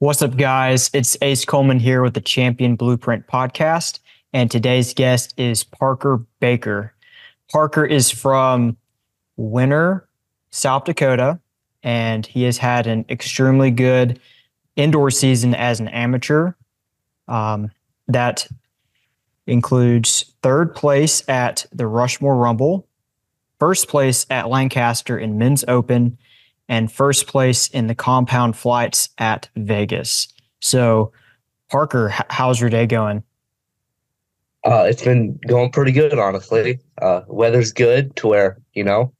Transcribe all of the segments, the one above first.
What's up, guys? It's Ace Coleman here with the Champion Blueprint podcast, and today's guest is Parker Baker. Parker is from Winner, South Dakota, and he has had an extremely good indoor season as an amateur. That includes third place at the Rushmore Rumble, first place at Lancaster in Men's Open, and first place in the compound flights at Vegas. So, Parker, how's your day going? It's been going pretty good, honestly. Weather's good to where, you know,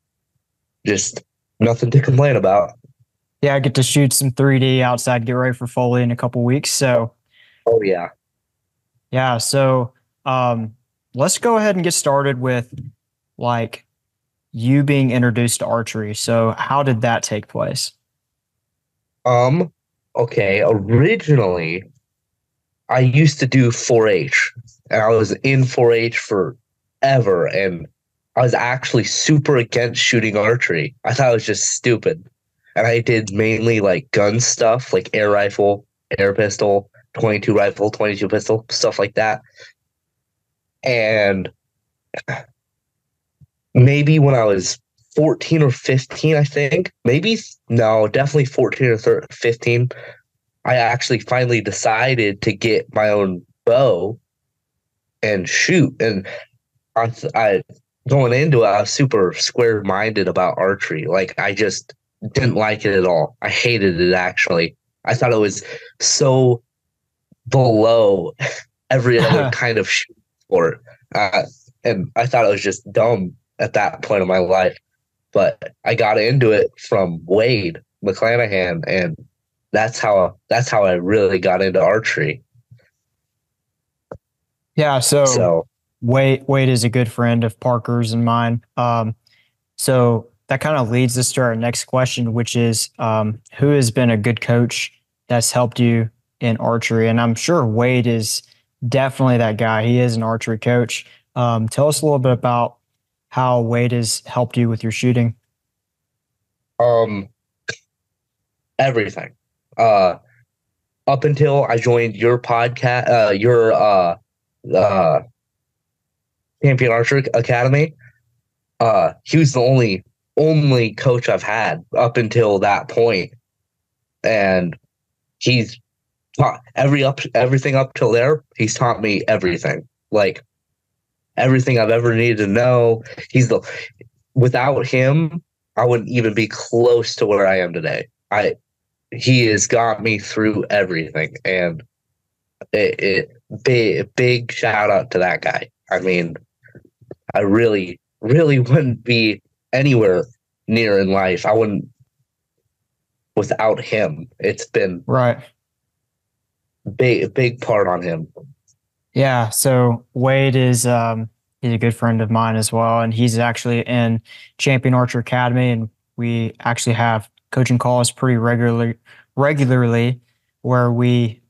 just nothing to complain about. Yeah, I get to shoot some 3D outside, get ready for Foley in a couple weeks. So, oh, yeah. Yeah, so let's go ahead and get started with, like, you being introduced to archery. So how did that take place? Okay. Originally, I used to do 4-H, and I was in 4-H forever, and I was actually super against shooting archery. I thought it was just stupid. And I did mainly like gun stuff, like air rifle, air pistol, 22 rifle, 22 pistol, stuff like that. And maybe when I was 14 or 15, I think, maybe, no, definitely 14 or 15, I actually finally decided to get my own bow and shoot. And I going into it, I was super square-minded about archery. Like, I just didn't like it at all. I hated it, actually. I thought it was so below every other kind of shooting sport. And I thought it was just dumb at that point of my life, but I got into it from Wade McClanahan, and that's how I really got into archery. Yeah. So Wade is a good friend of Parker's and mine. So that kind of leads us to our next question, which is, who has been a good coach that's helped you in archery? And I'm sure Wade is definitely that guy. He is an archery coach. Tell us a little bit about how Wade has helped you with your shooting. Everything. Up until I joined your podcast, your Champion Archer Academy, he was the only coach I've had up until that point, and he's taught everything up till there. He's taught me everything, like everything I've ever needed to know. Without him, I wouldn't even be close to where I am today. He has got me through everything, and big shout out to that guy. I mean, I really, really wouldn't be anywhere near in life. I wouldn't without him. It's been right. Big part on him. Yeah, so Wade is he's a good friend of mine as well, and he's actually in Champion Archer Academy, and we actually have coaching calls pretty regularly where we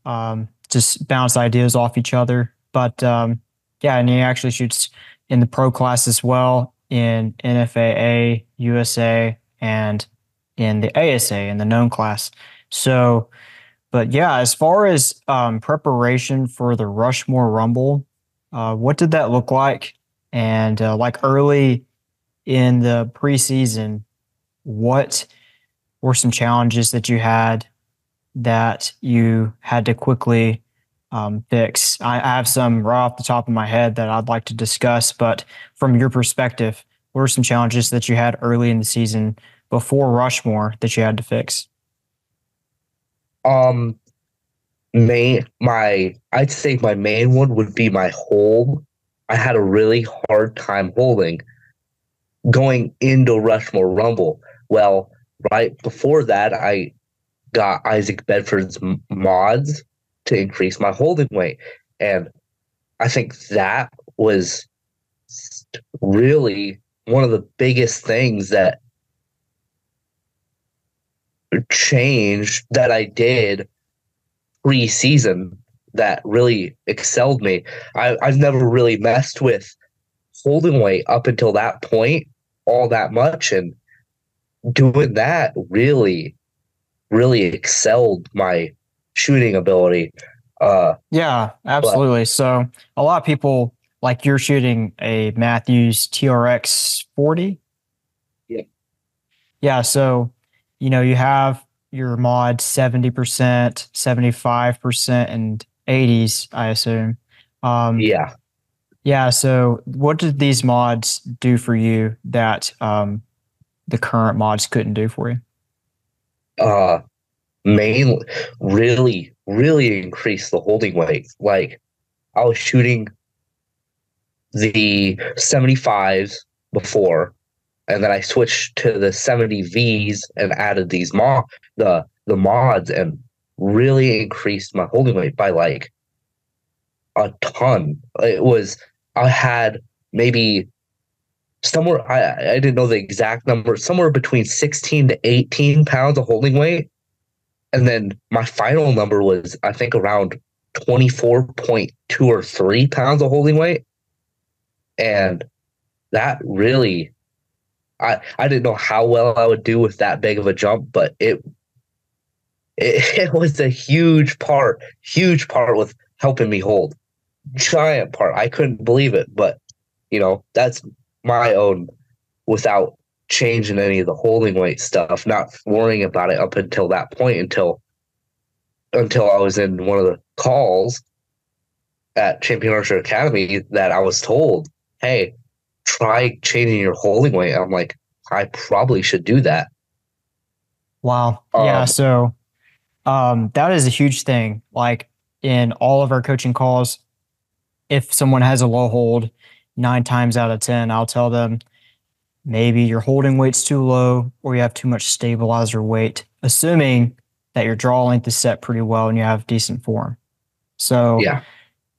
just bounce ideas off each other. But yeah, and he actually shoots in the pro class as well, in NFAA, USA, and in the ASA, in the known class. So. But yeah, as far as preparation for the Rushmore Rumble, what did that look like? And like early in the preseason, what were some challenges that you had to quickly fix? I have some right off the top of my head that I'd like to discuss, but from your perspective, what were some challenges that you had early in the season before Rushmore that you had to fix? I'd say my main one would be my hold. I had a really hard time holding going into Rushmore Rumble. Well, right before that, I got Isaac Bedford's mods to increase my holding weight, and I think that was really one of the biggest things that change that I did pre-season that really excelled me. I've never really messed with holding weight up until that point all that much, and doing that really excelled my shooting ability. Yeah, absolutely. So a lot of people, like, you're shooting a Mathews TRX 40. Yeah. Yeah. So, you know, you have your mod 70%, 75%, and 80s, I assume. Yeah. Yeah. So what did these mods do for you that the current mods couldn't do for you? Mainly, really increased the holding weight. Like, I was shooting the 75s before, and then I switched to the 70Vs and added these the mods, and really increased my holding weight by like a ton. It was, I had maybe somewhere, I didn't know the exact number, somewhere between 16 to 18 pounds of holding weight. And then my final number was, I think, around 24.2 or 3 pounds of holding weight. And that really, I didn't know how well I would do with that big of a jump, but it was a huge part with helping me hold. Giant part. I couldn't believe it, but, you know, that's my own, without changing any of the holding weight stuff, not worrying about it up until that point, until I was in one of the calls at Champion Archer Academy that I was told, hey, try changing your holding weight. I'm like, I probably should do that. Wow. Yeah. So that is a huge thing. Like, in all of our coaching calls, if someone has a low hold, 9 times out of 10, I'll tell them, maybe your holding weight's too low or you have too much stabilizer weight, assuming that your draw length is set pretty well and you have decent form. So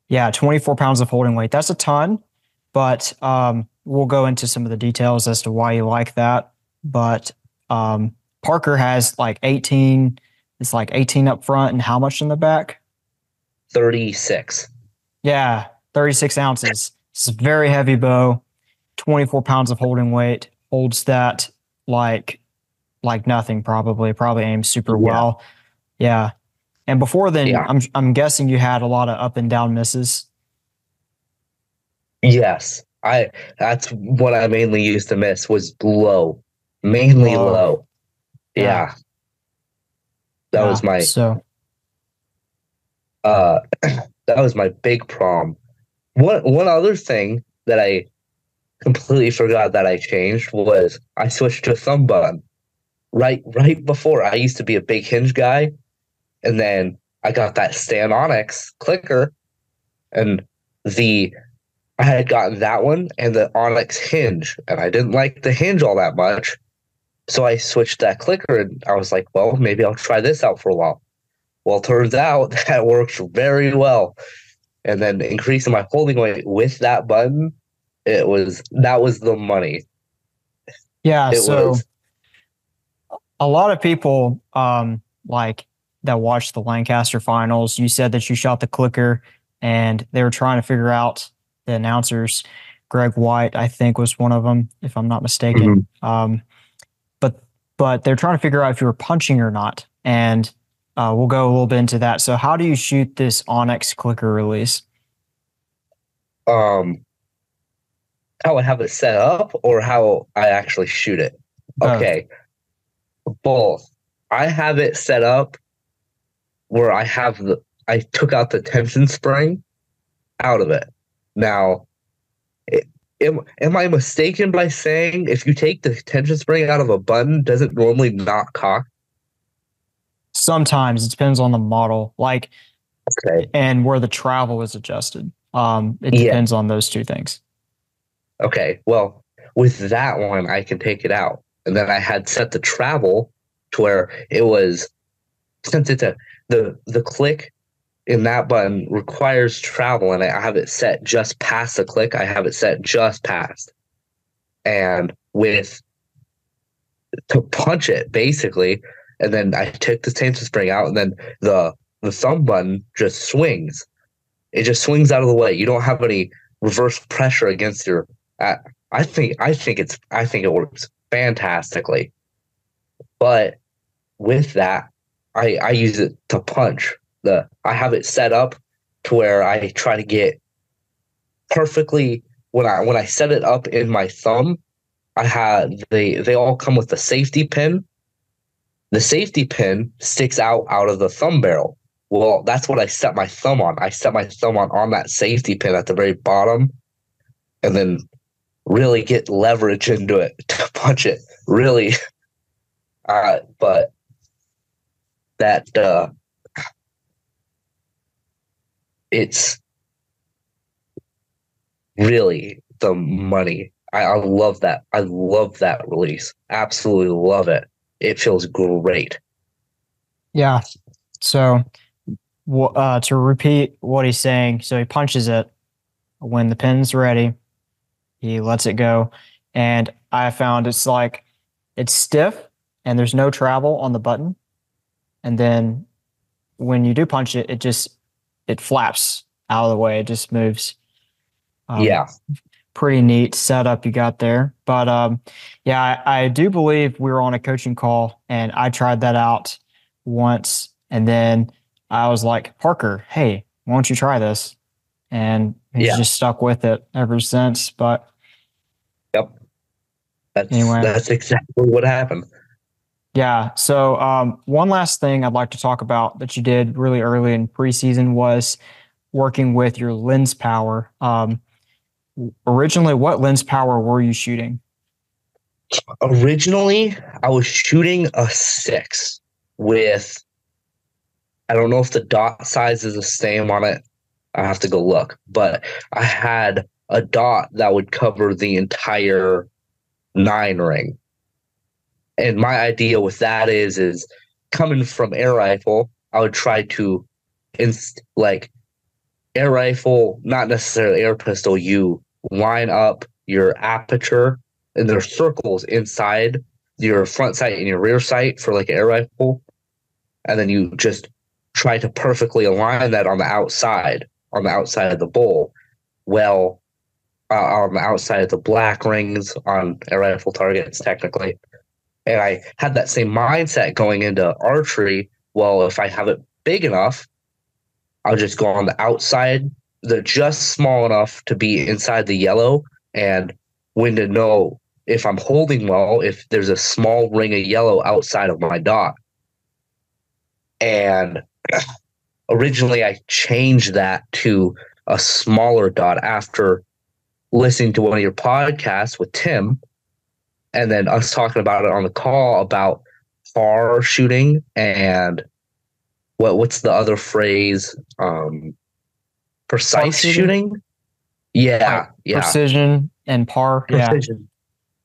yeah, 24 pounds of holding weight, that's a ton, but we'll go into some of the details as to why you like that. But Parker has like 18, it's like 18 up front and how much in the back? 36. Yeah, 36 ounces. It's a very heavy bow. 24 pounds of holding weight, holds that like nothing, probably aims super well. Yeah. And before then, I'm guessing you had a lot of up and down misses. Yes. That's what I mainly used to miss, was low. Mainly low. Yeah. That was my that was my big problem. One other thing that I completely forgot that I changed was I switched to a thumb button. Right before, I used to be a big hinge guy, and then I got that Stan Onyx clicker, and I had gotten that one and the Onyx hinge, and I didn't like the hinge all that much, so I switched that clicker, and I was like, well, maybe I'll try this out for a while. Well, turns out that works very well, and then increasing my holding weight with that button, that was the money. Yeah. So a lot of people like that watched the Lancaster finals, you said that you shot the clicker and they were trying to figure out, the announcers, Greg White, I think, was one of them, if I'm not mistaken. Mm-hmm. But they're trying to figure out if you were punching or not. And we'll go a little bit into that. So how do you shoot this Onyx clicker release? How I have it set up or how I actually shoot it? Okay. Both. I have it set up where I took out the tension spring out of it. Now, am I mistaken by saying if you take the tension spring out of a button, does it normally not cock? Sometimes. It depends on the model. Like, and where the travel is adjusted. It depends on those two things. Okay, well, with that one, I can take it out. And then I had set the travel to where it was, since it's the click in that button requires travel, and I have it set just past the click. I have it set just past. And to punch it, basically, and then I took the tension spring out, and then the thumb button just swings. It just swings out of the way. You don't have any reverse pressure against your... I think it works fantastically, but with that, I use it to punch the I have it set up to where I try to get perfectly when I set it up in my thumb, I had they all come with the safety pin. The safety pin sticks out of the thumb barrel. Well, that's what I set my thumb on. I set my thumb on that safety pin at the very bottom, and then really get leverage into it to punch it. Really, but that it's really the money. I love that. I love that release. Absolutely love it. It feels great. Yeah. So to repeat what he's saying, so he punches it when the pin's ready. He lets it go, and I found it's stiff and there's no travel on the button. And then when you do punch it, it flaps out of the way. It just moves. Yeah. Pretty neat setup you got there. But yeah, I do believe we were on a coaching call, and I tried that out once. And then I was like, Parker, hey, why don't you try this? And he's just stuck with it ever since. But yep. That's exactly what happened. Yeah. So one last thing I'd like to talk about that you did really early in preseason was working with your lens power. Originally, what lens power were you shooting? Originally, I was shooting a 6 with, I don't know if the dot size is the same on it. I have to go look, but I had a dot that would cover the entire 9 ring. And my idea with that is coming from air rifle, I would try to air rifle, not necessarily air pistol, you line up your aperture and there are circles inside your front sight and your rear sight for an air rifle. And then you just try to perfectly align that on the outside of the bowl. Well, on the outside of the black rings on air rifle targets, technically. And I had that same mindset going into archery. Well, if I have it big enough, I'll just go on the outside. They're just small enough to be inside the yellow, and when to know if I'm holding well, if there's a small ring of yellow outside of my dot. And originally I changed that to a smaller dot after listening to one of your podcasts with Tim, and then us talking about it on the call about par shooting and what's the other phrase? Precise shooting? Yeah, yeah. Precision and par. Precision.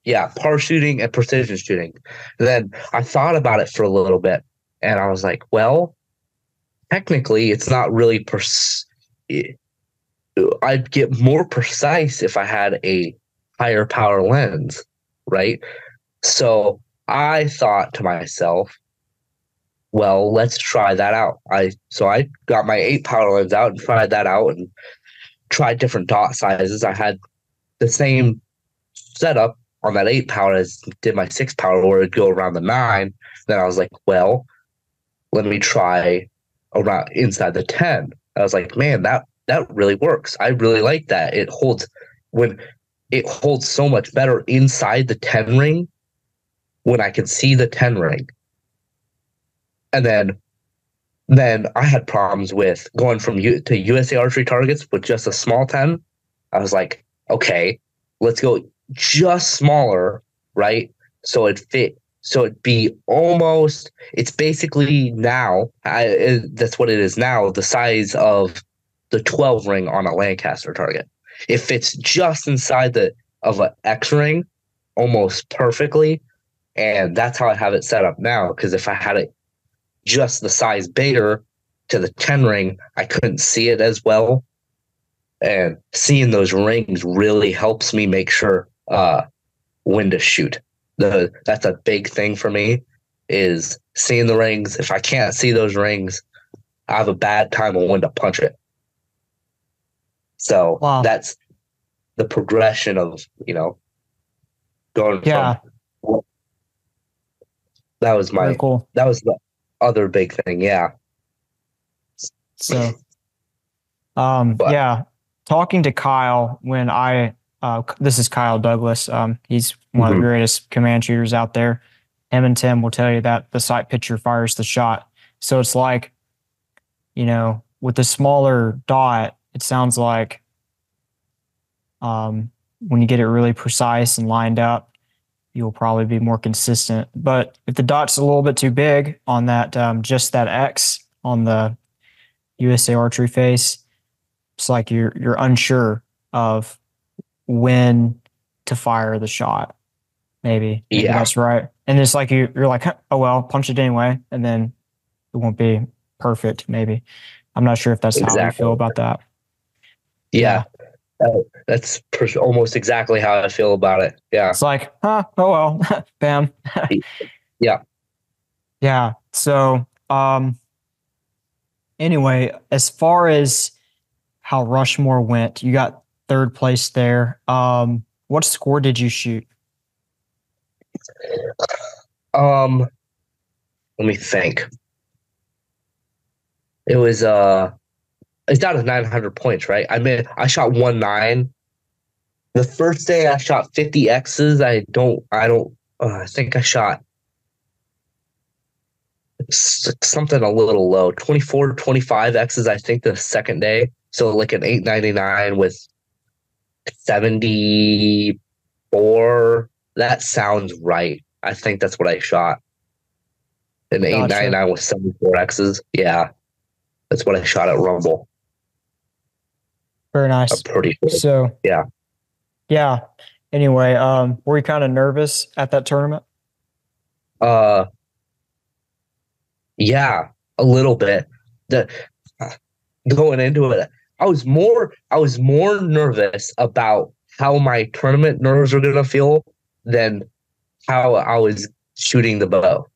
Yeah, par shooting and precision shooting. And then I thought about it for a little bit, and I was like, well, technically it's not really I'd get more precise if I had a higher power lens, right? So I thought to myself, well, let's try that out. So I got my 8 power lens out and tried that out and tried different dot sizes. I had the same setup on that 8 power as did my 6 power, where it'd go around the 9. Then I was like, well, let me try around inside the 10. I was like, man, that really works. I really like that. It holds so much better inside the 10 ring when I can see the 10 ring. And then I had problems with going from to USA Archery targets with just a small 10. I was like, okay, let's go just smaller, right? So it fit. So it'd be almost. It's basically now. That's what it is now. The size of the 12 ring on a Lancaster target. It fits just inside of an X ring, almost perfectly. And that's how I have it set up now. Because if I had it just the size bigger to the 10 ring, I couldn't see it as well. And seeing those rings really helps me make sure when to shoot. That's a big thing for me, is seeing the rings. If I can't see those rings, I have a bad time on when to punch it. So wow. That's the progression of, going from. That was my, cool. That was the other big thing. Yeah. So, yeah, talking to Kyle when I, this is Kyle Douglas. He's one of the greatest command shooters out there. Him and Tim will tell you that the sight picture fires the shot. So it's like, you know, with the smaller dot, it sounds like when you get it really precise and lined up, you'll probably be more consistent. But if the dot's a little bit too big on that, just that X on the USA Archery face, it's like you're unsure of when to fire the shot. Maybe. Yeah, that's right. And it's like you're like, oh well, punch it anyway, and then it won't be perfect. Maybe. I'm not sure if that's how you feel about that. Yeah. That's almost exactly how I feel about it. Yeah. It's like, huh, oh well, bam. Yeah. Yeah. So, anyway, as far as how Rushmore went, you got third place there. What score did you shoot? Let me think. It was it's down to 900 points, right? I mean, I shot 1.9. The first day I shot 50 X's. I think I shot something a little low, 24, 25 X's, I think, the second day. So like an 899 with 74. That sounds right. I think that's what I shot. An 899 with 74 X's. Yeah. That's what I shot at Rumble. Very nice. I'm pretty sure. So, yeah. Yeah. Anyway, were you kind of nervous at that tournament? Yeah, a little bit. Going into it, I was more nervous about how my tournament nerves were gonna feel than how I was shooting the bow.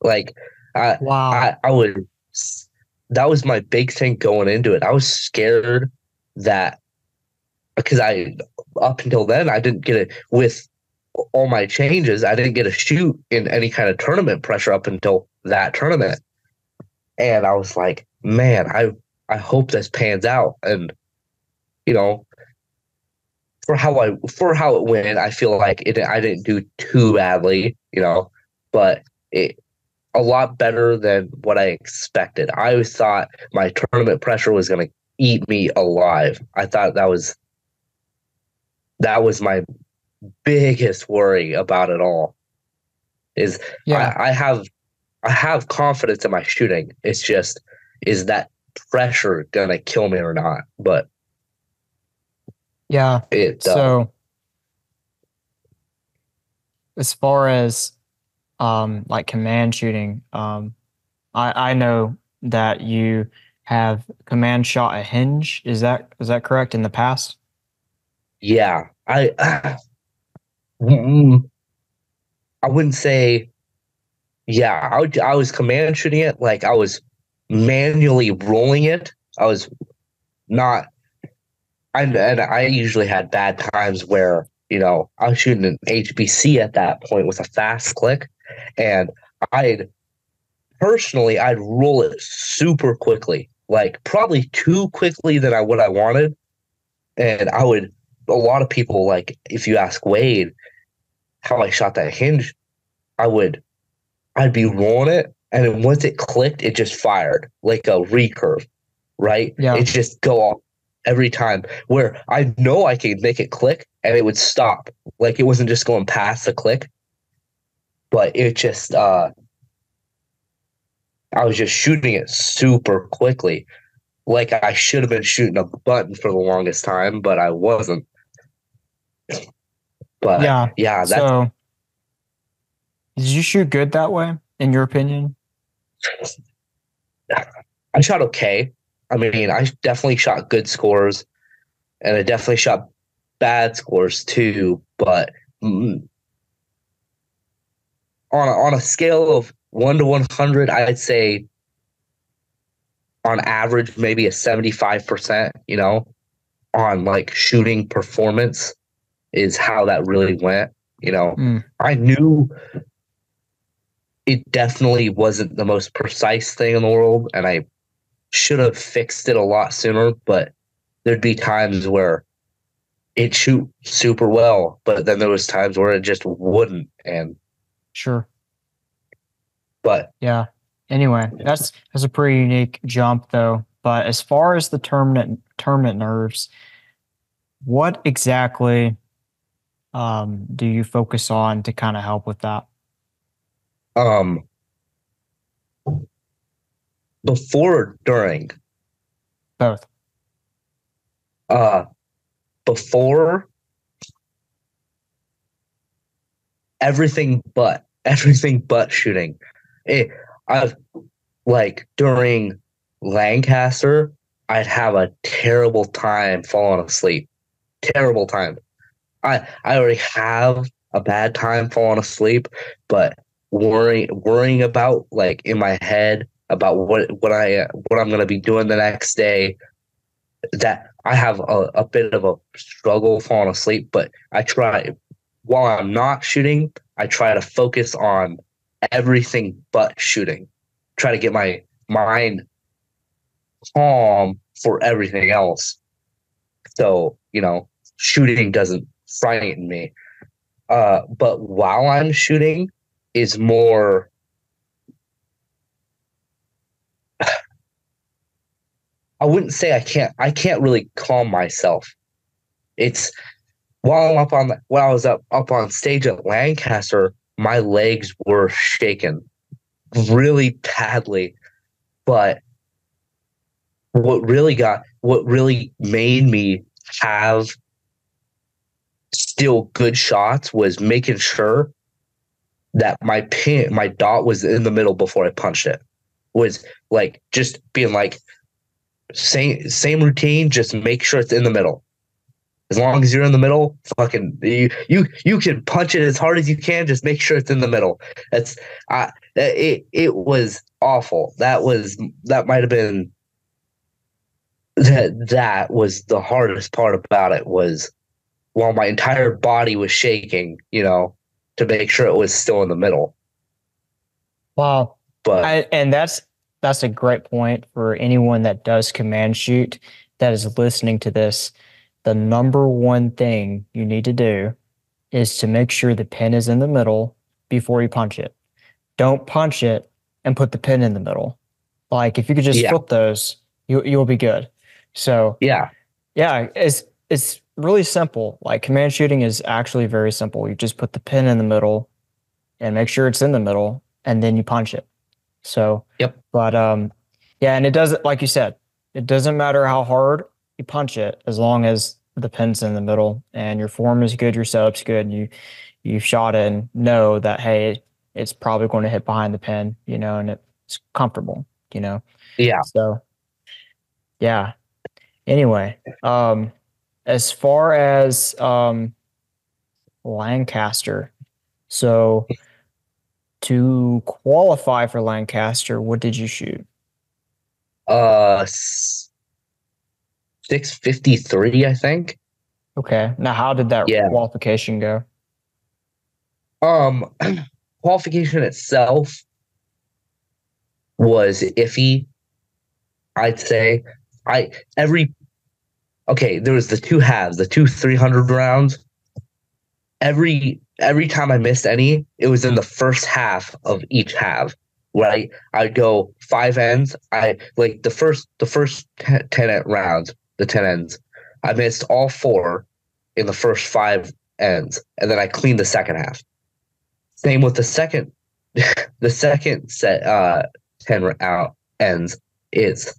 Like, that was my big thing going into it. I was scared that, because up until then, I didn't get it with all my changes. I didn't get a shoot in any kind of tournament pressure up until that tournament. And I was like, man, I hope this pans out. And, you know, for how it went, I feel like I didn't do too badly, you know, but a lot better than what I expected. I thought my tournament pressure was going to eat me alive. I thought that was my biggest worry about it all. Is I have confidence in my shooting. It's just, is that pressure going to kill me or not? But yeah, so as far as like command shooting, I know that you have command shot a hinge. Is that correct in the past? Yeah, I wouldn't say. Yeah, I was command shooting it like I was manually rolling it. I was not. And I usually had bad times where, you know, I was shooting an HPC at that point with a fast click. And I'd roll it super quickly, like probably too quickly than what I wanted. And a lot of people, like if you ask Wade how I shot that hinge, I'd be rolling it. And then once it clicked, it just fired like a recurve, right? Yeah. It just go off every time, where I know I can make it click and it would stop. Like it wasn't just going past the click. But it just, I was just shooting it super quickly. Like I should have been shooting a button for the longest time, but I wasn't. But yeah. So, did you shoot good that way, in your opinion? I shot okay. I mean, I definitely shot good scores, and I definitely shot bad scores too, but... On a scale of 1 to 100, I'd say on average, maybe a 75%, you know, on like shooting performance is how that really went. You know, I knew it definitely wasn't the most precise thing in the world. And I should have fixed it a lot sooner, but there'd be times where it'd shoot super well, but then there was times where it just wouldn't. And sure. But yeah. Anyway, that's a pretty unique jump though. But as far as the tournament nerves, what exactly do you focus on to kind of help with that? Before or during? Both. Before, everything but shooting. During Lancaster, I'd have a terrible time falling asleep. Terrible time. I already have a bad time falling asleep, but worrying about, like, in my head about what I'm going to be doing the next day, that I have a bit of a struggle falling asleep. But I try, while I'm not shooting, I try to focus on everything but shooting. Try to get my mind calm for everything else. So, shooting doesn't frighten me. But while I'm shooting is more I wouldn't say I can't really calm myself. It's while I'm up on stage at Lancaster, my legs were shaking really badly. But what really made me have still good shots was making sure that my dot was in the middle before I punched it. Was like just being like, Same routine, just make sure it's in the middle. As long as you're in the middle, fucking you can punch it as hard as you can, just make sure it's in the middle. It was awful. That was the hardest part about it, was while my entire body was shaking, to make sure it was still in the middle. Wow. But that's a great point for anyone that does command shoot that is listening to this. The number one thing you need to do is to make sure the pin is in the middle before you punch it. Don't punch it and put the pin in the middle. Like, if you could just flip those, you'll be good. So yeah, it's really simple. Like, command shooting is actually very simple. You just put the pin in the middle and make sure it's in the middle, and then you punch it. So, yep. But, and it doesn't, like you said, it doesn't matter how hard you punch it, as long as the pin's in the middle and your form is good, your setup's good, and you've shot it and know that, hey, it's probably going to hit behind the pin, and it's comfortable, Yeah. So, yeah. Anyway, as far as, Lancaster, so... To qualify for Lancaster, what did you shoot? 653, I think. Okay. Now, how did that qualification go? Qualification itself was iffy, I'd say. There was the two halves, the two 300 rounds. Every time I missed any, it was in the first half of each half. Right, I'd go five ends. I like the first 10 rounds, the 10 ends. I missed all four in the first five ends, and then I cleaned the second half. Same with the second set 10 out ends. Is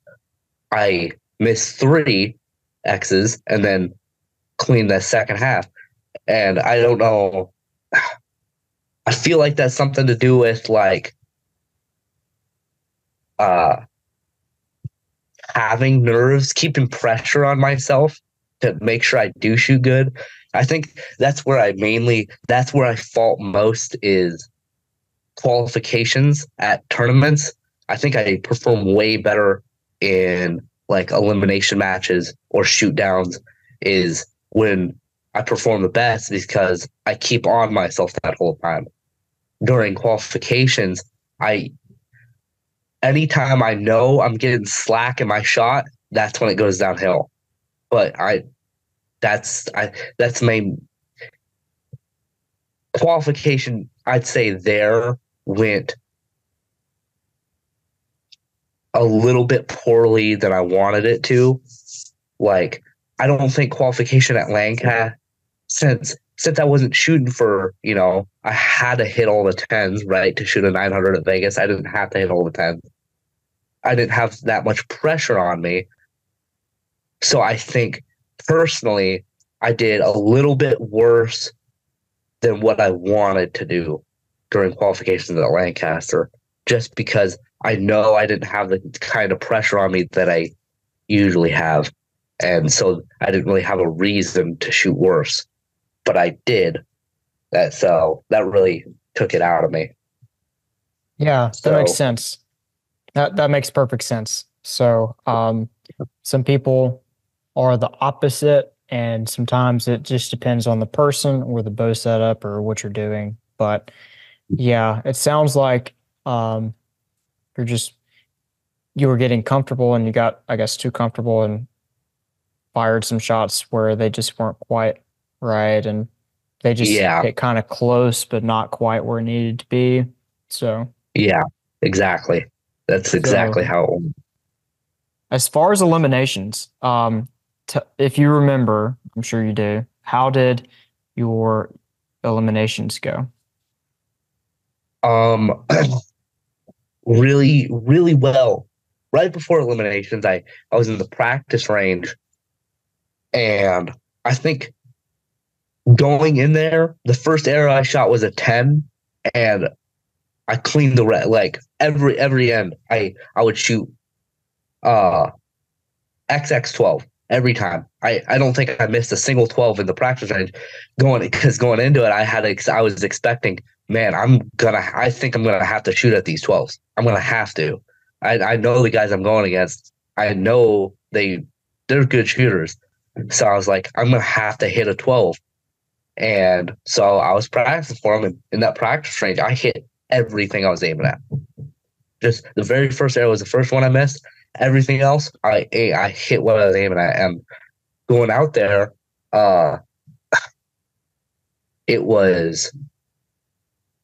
I missed three X's and then cleaned the second half, and I don't know. I feel like that's something to do with, like, having nerves, keeping pressure on myself to make sure I do shoot good. I think that's where I fault most is qualifications at tournaments. I think I perform way better in, like, elimination matches or shoot downs is when I perform the best, because I keep on myself that whole time. During qualifications, I anytime I know I'm getting slack in my shot, that's when it goes downhill. But that's my qualification. I'd say there went a little bit poorly than I wanted it to. Like, I don't think qualification at Lancaster, since I wasn't shooting for, you know, I had to hit all the 10s, right, to shoot a 900 at Vegas. I didn't have to hit all the 10s. I didn't have that much pressure on me. So I think personally, I did a little bit worse than what I wanted to do during qualifications at Lancaster, just because I know I didn't have the kind of pressure on me that I usually have. And so I didn't really have a reason to shoot worse, but I did. That, so that really took it out of me. Yeah, that makes sense. That makes perfect sense. So some people are the opposite, and sometimes it just depends on the person or the bow setup or what you're doing. But yeah, it sounds like you were getting comfortable, and you got, I guess, too comfortable and fired some shots where they just weren't quite right, and they just get kind of close but not quite where it needed to be. So yeah, exactly. That's exactly how it went. As far as eliminations, if you remember, I'm sure you do, how did your eliminations go? Really, really well. Right before eliminations, I was in the practice range, and I think going in there, the first arrow I shot was a 10, and I cleaned the red. Like every end, I would shoot XX 12 every time. I don't think I missed a single 12 in the practice range because going into it, I was expecting, man, I think I'm gonna have to shoot at these 12s. I'm gonna have to. I know the guys I'm going against. I know they're good shooters. So I was like, I'm gonna have to hit a 12. And so I was practicing for them, and in that practice range, I hit everything I was aiming at. Just the very first arrow was the first one I missed. Everything else, I hit what I was aiming at. And going out there, it was,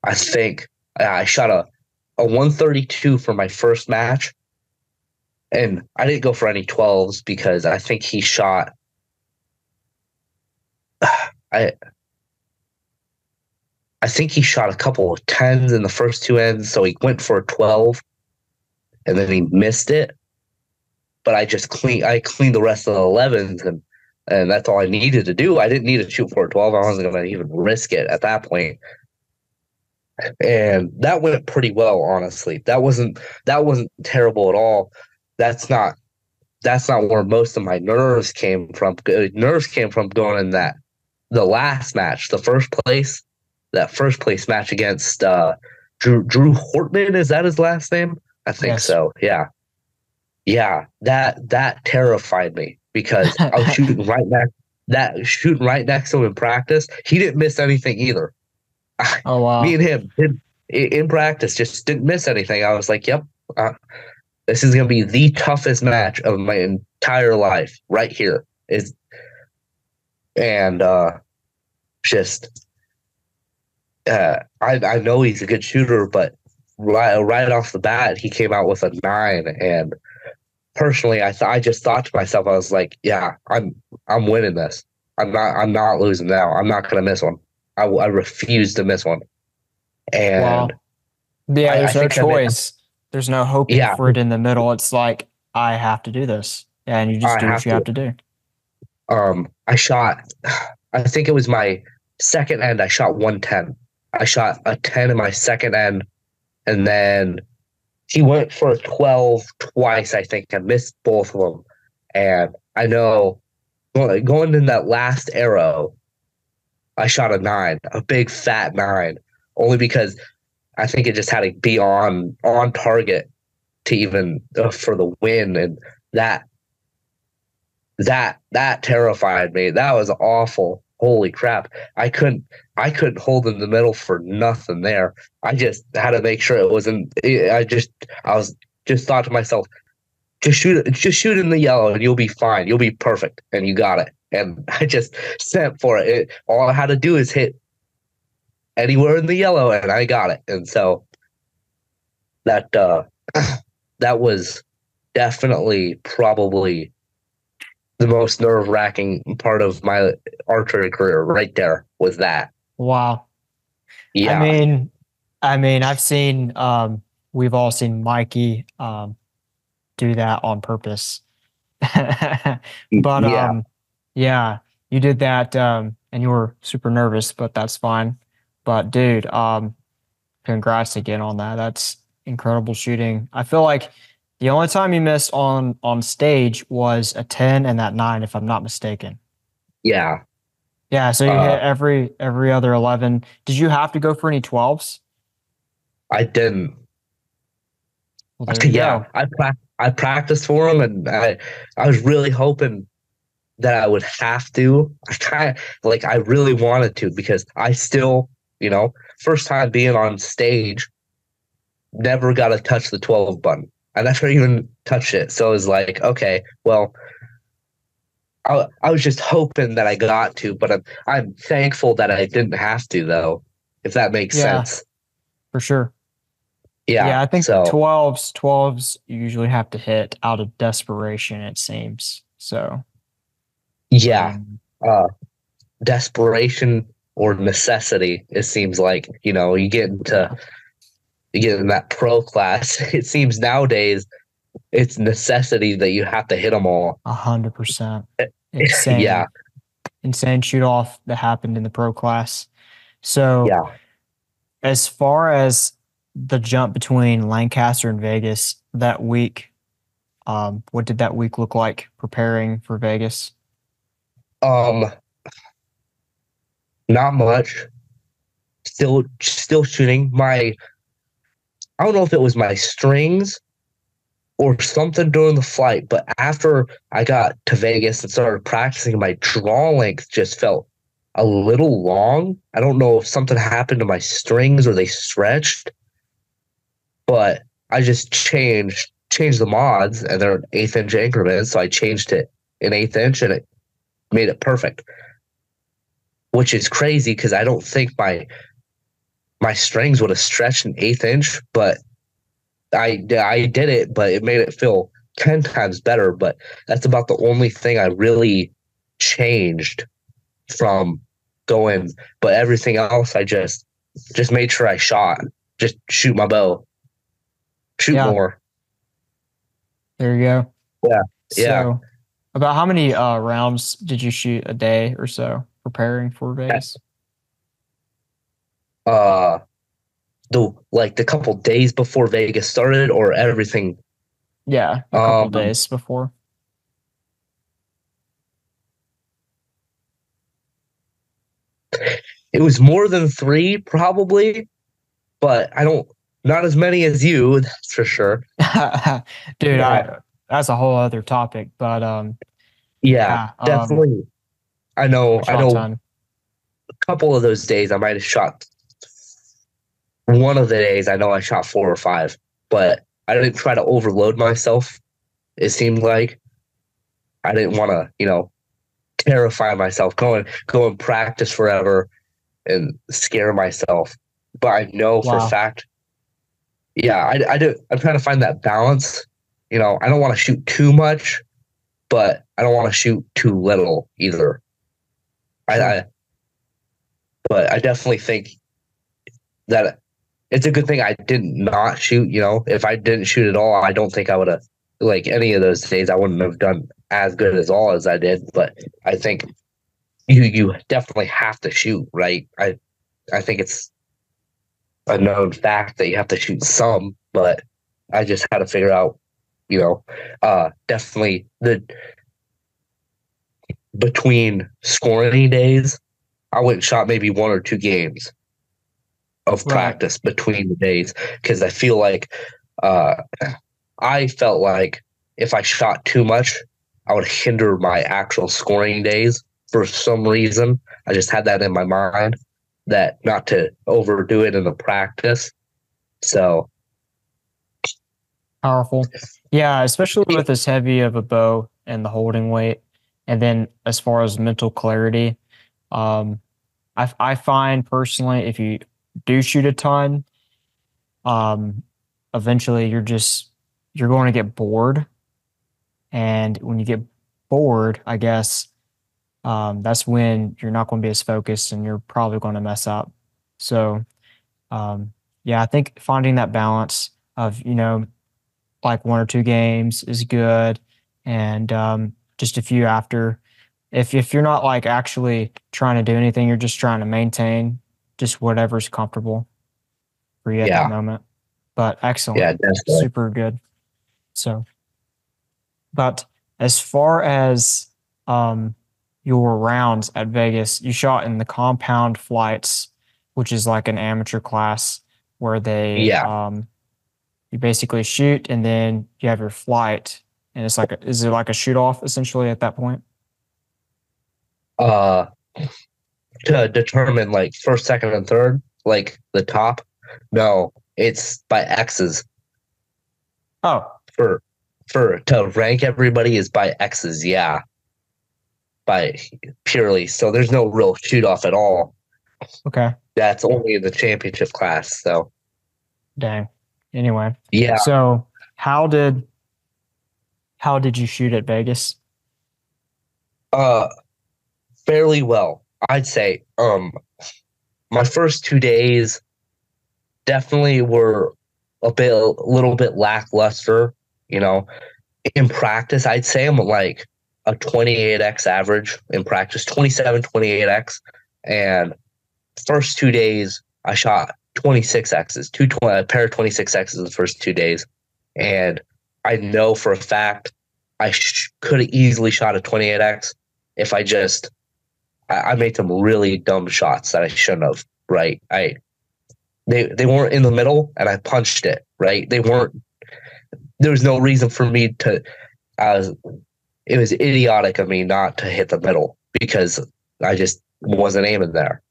I think, I shot a 132 for my first match, and I didn't go for any 12s because I think he shot. I think he shot a couple of 10s in the first two ends, so he went for a 12, and then he missed it. But I cleaned the rest of the 11s, and that's all I needed to do. I didn't need to shoot for a 12. I wasn't going to even risk it at that point. And that went pretty well, honestly. That wasn't terrible at all. That's not where most of my nerves came from. Nerves came from going in the last match, the first place. That first place match against Drew Hortman, is that his last name? I think so. Yeah, yeah. That terrified me because I was shooting right next to him in practice. He didn't miss anything either. Oh wow! Me and him in practice just didn't miss anything. I was like, "Yep, this is gonna be the toughest match of my entire life right here." I know he's a good shooter, but right off the bat, he came out with a 9. And personally, I just thought to myself, I was like, "Yeah, I'm winning this. I'm not losing now. I'm not going to miss one. I refuse to miss one." And wow. Yeah, there's no choice. There's no hoping for it in the middle. It's like, I have to do this, and you just do what you have to do. I shot. I think it was my second end. I shot 110. I shot a 10 in my second end, and then he went for a 12 twice, I think. I missed both of them. And I know going in that last arrow, I shot a 9, a big fat 9, only because I think it just had to be on target to even for the win. And that terrified me. That was awful. Holy crap. I couldn't hold in the middle for nothing there. I just had to make sure it wasn't, I was just thought to myself, just shoot in the yellow and you'll be fine. You'll be perfect. And you got it. And I just sent for it. All I had to do is hit anywhere in the yellow and I got it. And so that, that was definitely probably the most nerve wracking part of my archery career right there was that. Wow. Yeah. I mean, I've seen, we've all seen Mikey, do that on purpose, but, yeah. Yeah, you did that, and you were super nervous, but that's fine. But dude, congrats again on that. That's incredible shooting. I feel like the only time you missed on stage was a 10 and that 9, if I'm not mistaken. Yeah. Yeah. So you hit every other 11. Did you have to go for any 12s? I didn't. Well, yeah, I practiced for them, and I was really hoping that I would have to. I really wanted to, because I still, you know, first time being on stage, never got to touch the 12 button. I never even touched it. So it was like, okay, well, I was just hoping that I got to, but I'm thankful that I didn't have to, though, if that makes sense. For sure. Yeah, I think so. 12s you usually have to hit out of desperation, it seems. So yeah, desperation or necessity. It seems like, you know, you get in that pro class. It seems nowadays it's necessity that you have to hit them all. 100%. Insane. Yeah, insane shoot off that happened in the pro class. So yeah, as far as the jump between Lancaster and Vegas that week, what did that week look like preparing for Vegas? Not much. Still shooting. I don't know if it was my strings or something during the flight, but after I got to Vegas and started practicing, my draw length just felt a little long. I don't know if something happened to my strings or they stretched. But I just changed the mods, and they're 1/8 inch increments. So I changed it an 1/8 inch, and it made it perfect, which is crazy because I don't think my strings would have stretched an 1/8 inch. But I did it, but it made it feel 10 times better. But that's about the only thing I really changed from going. But everything else, I just made sure I shot, just shoot my bow. Shoot more. There you go. Yeah. So, yeah. About how many rounds did you shoot a day or so preparing for Vegas? The couple days before Vegas started, or everything? Yeah, a couple days before. It was more than 3, probably, but not as many as you, that's for sure. Dude, that's a whole other topic, but yeah, definitely. I know a couple of those days I might have shot. One of the days I know I shot 4 or 5, but I didn't try to overload myself. It seemed like I didn't want to, you know, terrify myself, go and practice forever and scare myself. But I know for a fact. Yeah, I do. I'm trying to find that balance. You know, I don't want to shoot too much, but I don't want to shoot too little either. But I definitely think that it's a good thing I didn't not shoot. You know, if I didn't shoot at all, I don't think I would have, like, any of those days I wouldn't have done as good as all as I did. But I think you definitely have to shoot, right? I think it's a known fact that you have to shoot some, but I just had to figure out, you know, definitely between scoring days, I went and shot maybe 1 or 2 games of practice between the days, because I feel like I felt like if I shot too much, I would hinder my actual scoring days for some reason. I just had that in my mind, that not to overdo it in the practice. So Powerful. Yeah, especially with as heavy of a bow and the holding weight. And then as far as mental clarity, I find personally, if you do shoot a ton, eventually you're going to get bored. And when you get bored, I guess, that's when you're not going to be as focused and you're probably going to mess up. So, yeah, I think finding that balance of, you know, like one or two games is good. And, just a few after, if you're not like actually trying to do anything, you're just trying to maintain just whatever's comfortable for you at that moment. But excellent. Yeah, definitely. Super good. So, but as far as, your rounds at Vegas, you shot in the compound flights, which is like an amateur class where they, you basically shoot and then you have your flight, and it's like, is it like a shoot off essentially at that point? To determine like first, second, and third, like the top. No, it's by X's. Oh, for to rank everybody is by X's. Yeah, by purely. So there's no real shoot off at all. Okay, that's only in the championship class. So, dang. Anyway, yeah. So, how did you shoot at Vegas? Fairly well, I'd say. My first 2 days definitely were a little bit lackluster. You know, in practice, I'd say I'm like a 28x average in practice, 27, 28x, and first 2 days I shot 26x's, a pair of 26x's the first 2 days, and I know for a fact I could have easily shot a 28x if I just I made some really dumb shots that I shouldn't have. Right, they weren't in the middle, and I punched it. Right, they weren't. There was no reason for me to. It was idiotic of me not to hit the middle because I just wasn't aiming there.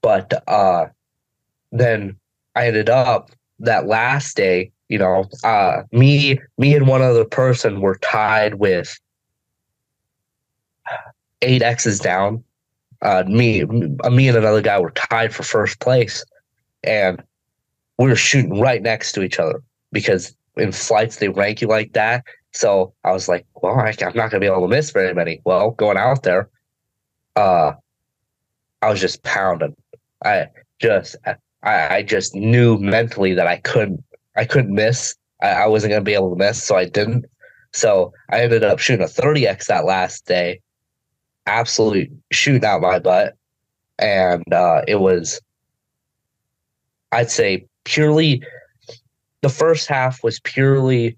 But then I ended up that last day, you know, me and one other person were tied with 8x's down. Me and another guy were tied for first place, and we were shooting right next to each other because in flights they rank you like that. So I was like, well, I'm not going to be able to miss very many. Well, going out there, I was just pounding. I just knew mentally that I couldn't miss. I wasn't going to be able to miss, so I didn't. So I ended up shooting a 30x that last day, absolutely shooting out my butt, and it was, I'd say, purely. The first half was purely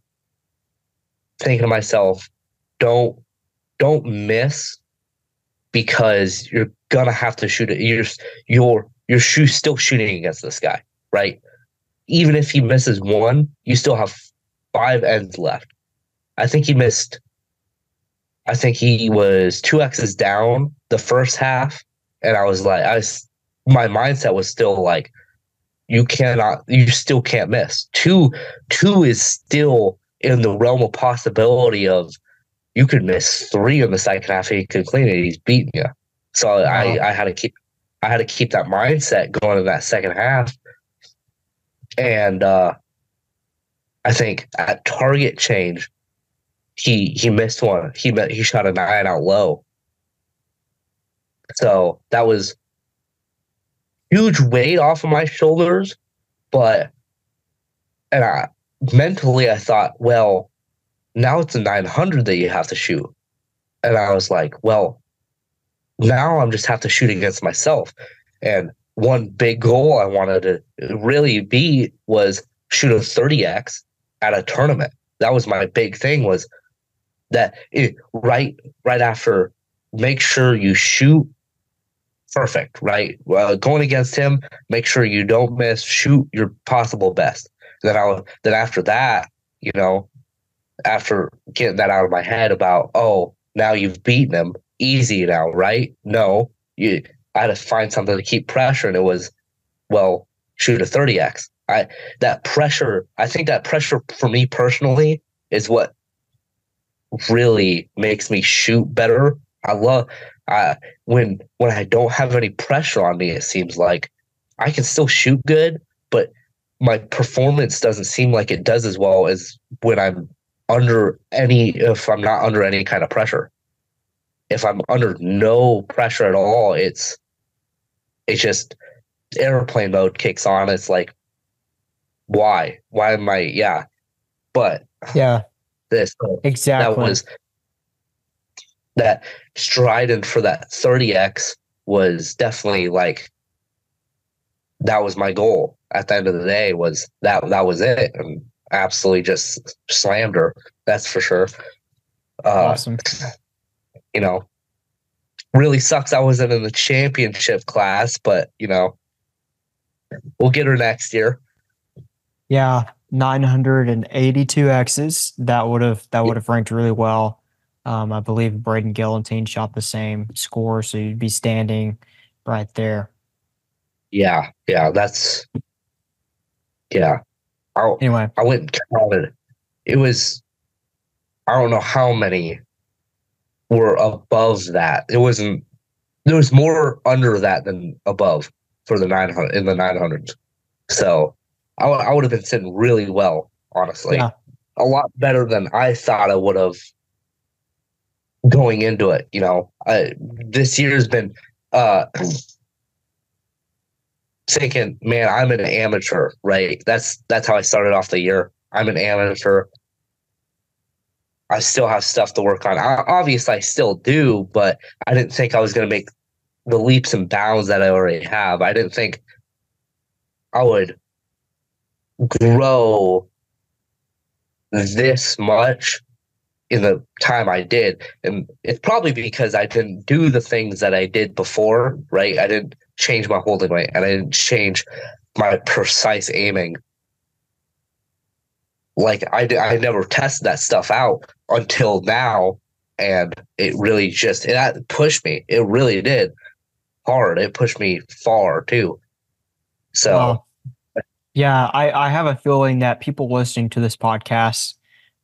thinking to myself, don't miss, because you're gonna have to shoot it. You're still shooting against this guy, right? Even if he misses one, you still have 5 ends left. I think he missed. I think he was 2x's down the first half, and I was like, my mindset was still like, you still can't miss. Two is still in the realm of possibility of. You could miss 3 in the second half and he could clean it. He's beating you. So wow. I had to keep that mindset going in that second half. And I think at target change, he missed one. He shot a 9 out low. So that was huge weight off of my shoulders. But mentally I thought, well, now it's a 900 that you have to shoot. And I was like, well, now I'm just have to shoot against myself. And one big goal I wanted to really be was shoot a 30x at a tournament. That was my big thing, was that right after, make sure you shoot perfect, right? Well, going against him, make sure you don't miss, shoot your possible best. Then after that, you know, after getting that out of my head about, oh, now you've beaten him, easy now, right? No, I had to find something to keep pressure, and it was, well, shoot a 30x. that pressure, I think that pressure for me personally is what really makes me shoot better. I love when I don't have any pressure on me, it seems like I can still shoot good, but my performance doesn't seem like it does as well as when I'm if I'm not under any kind of pressure. If I'm under no pressure at all, it's just airplane mode kicks on. It's like, why am I? Yeah. But yeah, exactly. That strident for that 30X was definitely like, that was my goal at the end of the day, was that was it. And absolutely just slammed her. That's for sure. Awesome. You know, really sucks I wasn't in the championship class, but, you know, we'll get her next year. Yeah, 982 X's. That would have ranked really well. I believe Braden Gillantine shot the same score, so you'd be standing right there. Yeah, that's... Yeah. Anyway. I went and counted. It was... I don't know how many were above that. It wasn't... There was more under that than above for the 900, in the 900s. So... I would have been sitting really well, honestly. Yeah. A lot better than I thought I would have going into it. You know, this year has been thinking, man, I'm an amateur, right? That's how I started off the year. I'm an amateur. I still have stuff to work on. Obviously, I still do, but I didn't think I was going to make the leaps and bounds that I already have. I didn't think I would grow this much in the time I did. And it's probably because I didn't do the things that I did before, right? I didn't change my holding weight and I didn't change my precise aiming. Like I never tested that stuff out until now. And it really just, that pushed me. It really did hard. It pushed me far too. So wow. Yeah, I have a feeling that people listening to this podcast,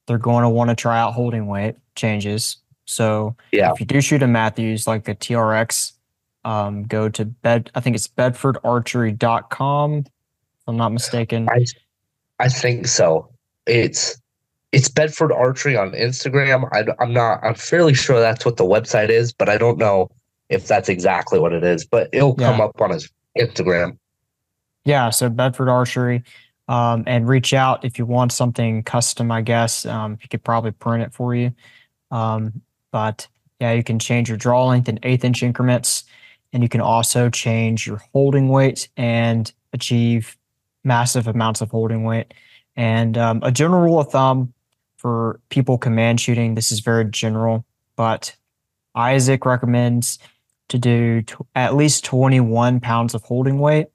they're going to want to try out holding weight changes. So yeah, if you do shoot a Mathews, like a TRX, go to I think it's bedfordarchery.com, if I'm not mistaken. I think so. It's Bedford Archery on Instagram. I'm fairly sure that's what the website is, but I don't know if that's exactly what it is, but it'll come up on his Instagram. Yeah, so Bedford Archery, and reach out if you want something custom, I guess. He could probably print it for you. But yeah, you can change your draw length in 1/8-inch increments, and you can also change your holding weight and achieve massive amounts of holding weight. And a general rule of thumb for people command shooting, this is very general, but Isaac recommends to do at least 21 pounds of holding weight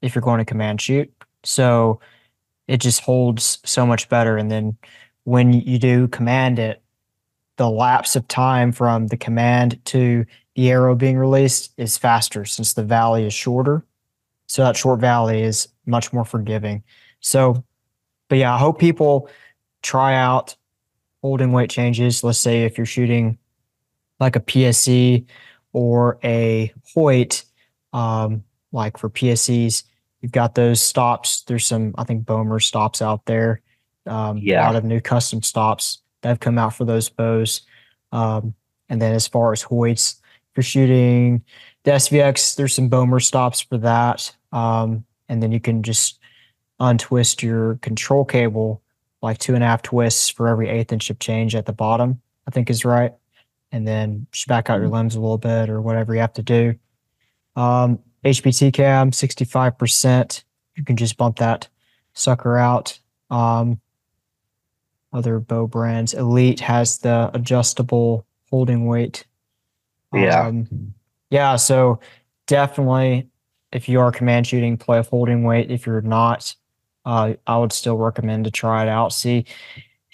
if you're going to command shoot. So it just holds so much better. And then when you do command it, the lapse of time from the command to the arrow being released is faster since the valley is shorter. So that short valley is much more forgiving. So, but yeah, I hope people try out holding weight changes. Let's say if you're shooting like a PSE or a Hoyt, like for PSEs, you've got those stops. There's some, I think, Boehmer stops out there. A lot of new custom stops that have come out for those bows. And then as far as Hoyts, if you're shooting the SVX, there's some Boehmer stops for that. And then you can just untwist your control cable, like 2.5 twists for every 1/8-inch of change at the bottom, I think is right. And then just back out your limbs a little bit or whatever you have to do. HPT cam, 65%. You can just bump that sucker out. Other bow brands. Elite has the adjustable holding weight. Yeah, so definitely if you are command shooting, play with holding weight. If you're not, I would still recommend to try it out. See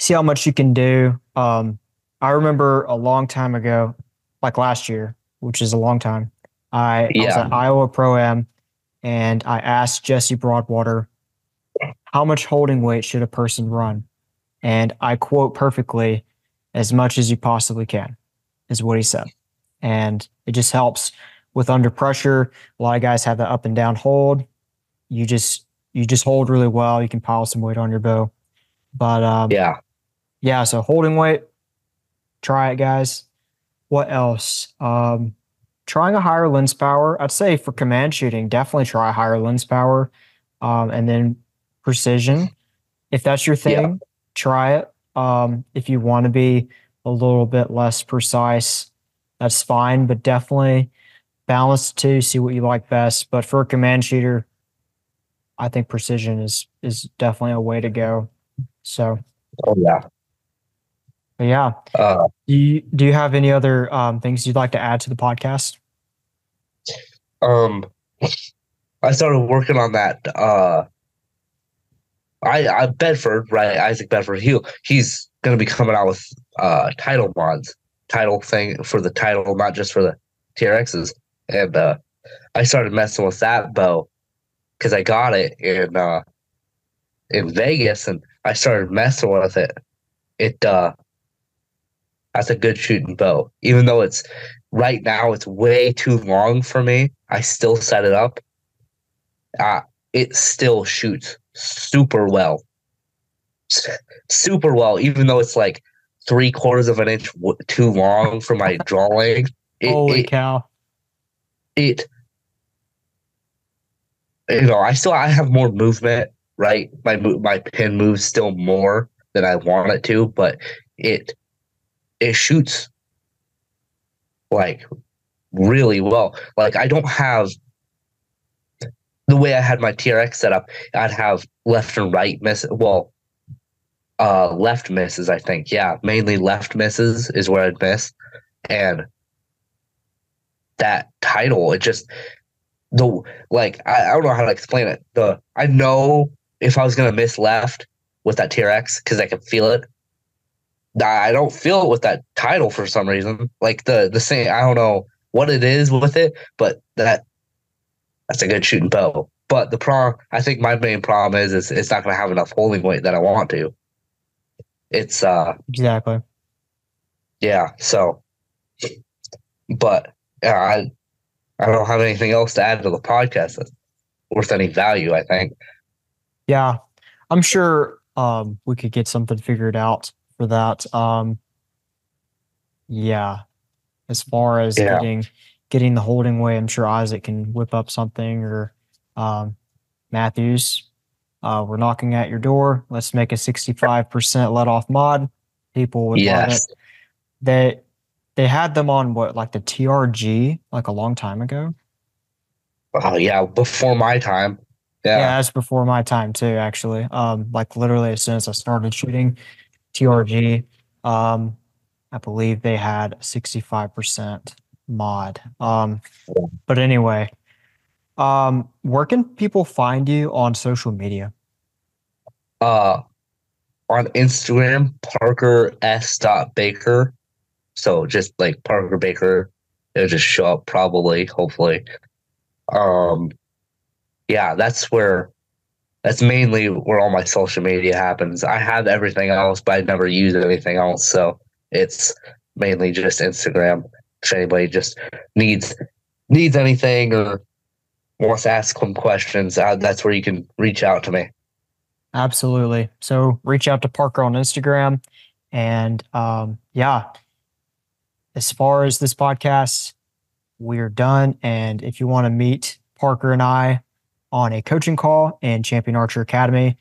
how much you can do. I remember a long time ago, like last year, which is a long time, I was at Iowa Pro-Am, and I asked Jesse Broadwater how much holding weight should a person run? And I quote perfectly, as much as you possibly can, is what he said. And it just helps with under pressure. A lot of guys have that up and down hold. You just hold really well. You can pile some weight on your bow. But yeah, so holding weight, try it, guys. What else? Trying a higher lens power. I'd say for command shooting, definitely try higher lens power. And then precision. If that's your thing, try it. If you want to be a little bit less precise, that's fine, but definitely balance to see what you like best. But for a command shooter, I think precision is definitely a way to go. So, but yeah. Do you have any other things you'd like to add to the podcast? I started working on that. Bedford, right? Isaac Bedford. He's gonna be coming out with title mods, title thing for the title, not just for the TRXs. And I started messing with that bow because I got it in Vegas, and I started messing with it. That's a good shooting bow. Even though it's right now, it's way too long for me. I still set it up. It still shoots super well, even though it's like 3/4 of an inch too long for my drawing. Holy cow! I have more movement, right? My pin moves still more than I want it to, but it shoots like really well. Like I don't have the way I had my TRX set up. I'd have left and right misses. Well, left misses, I think. Yeah, mainly left misses is where I'd miss. And that title, it just I don't know how to explain it. I know if I was gonna miss left with that TRX because I could feel it. I don't feel it with that title for some reason. Like the same, I don't know what it is with it, but that's a good shooting bow. But the problem, I think my main problem is it's not going to have enough holding weight that I want to. It's exactly. Yeah. So, but I don't have anything else to add to the podcast that's worth any value, I think. Yeah, I'm sure we could get something figured out for that. As far as getting the holding weight, I'm sure Isaac can whip up something, or Mathews, we're knocking at your door. Let's make a 65% let off mod. People would love it. They had them on the TRG a long time ago. Oh yeah, before my time. Yeah, that's before my time too, actually. Literally as soon as I started shooting TRG, I believe they had 65% mod. But anyway, where can people find you on social media? On Instagram, parkers.baker. So just like Parker Baker, it'll just show up probably, hopefully. That's mainly where all my social media happens. I have everything else, but I never use anything else. So it's mainly just Instagram. If anybody just needs anything or wants to ask them questions, that's where you can reach out to me. Absolutely. So reach out to Parker on Instagram. And as far as this podcast, we're done. And if you want to meet Parker and I on a coaching call in Champion Archer Academy,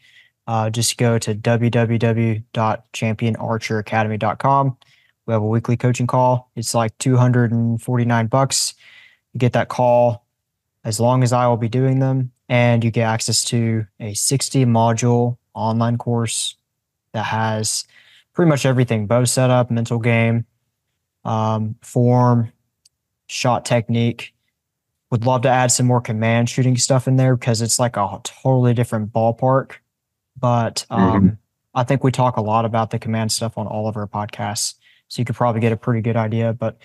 just go to www.championarcheracademy.com. We have a weekly coaching call. It's like $249. You get that call as long as I will be doing them, and you get access to a 60-module online course that has pretty much everything: bow setup, mental game, form, shot technique. Would love to add some more command shooting stuff in there because it's like a totally different ballpark. But I think we talk a lot about the command stuff on all of our podcasts, so you could probably get a pretty good idea, but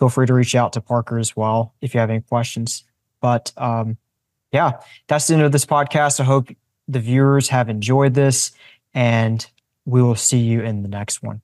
feel free to reach out to Parker as well if you have any questions. But that's the end of this podcast. I hope the viewers have enjoyed this, and we will see you in the next one.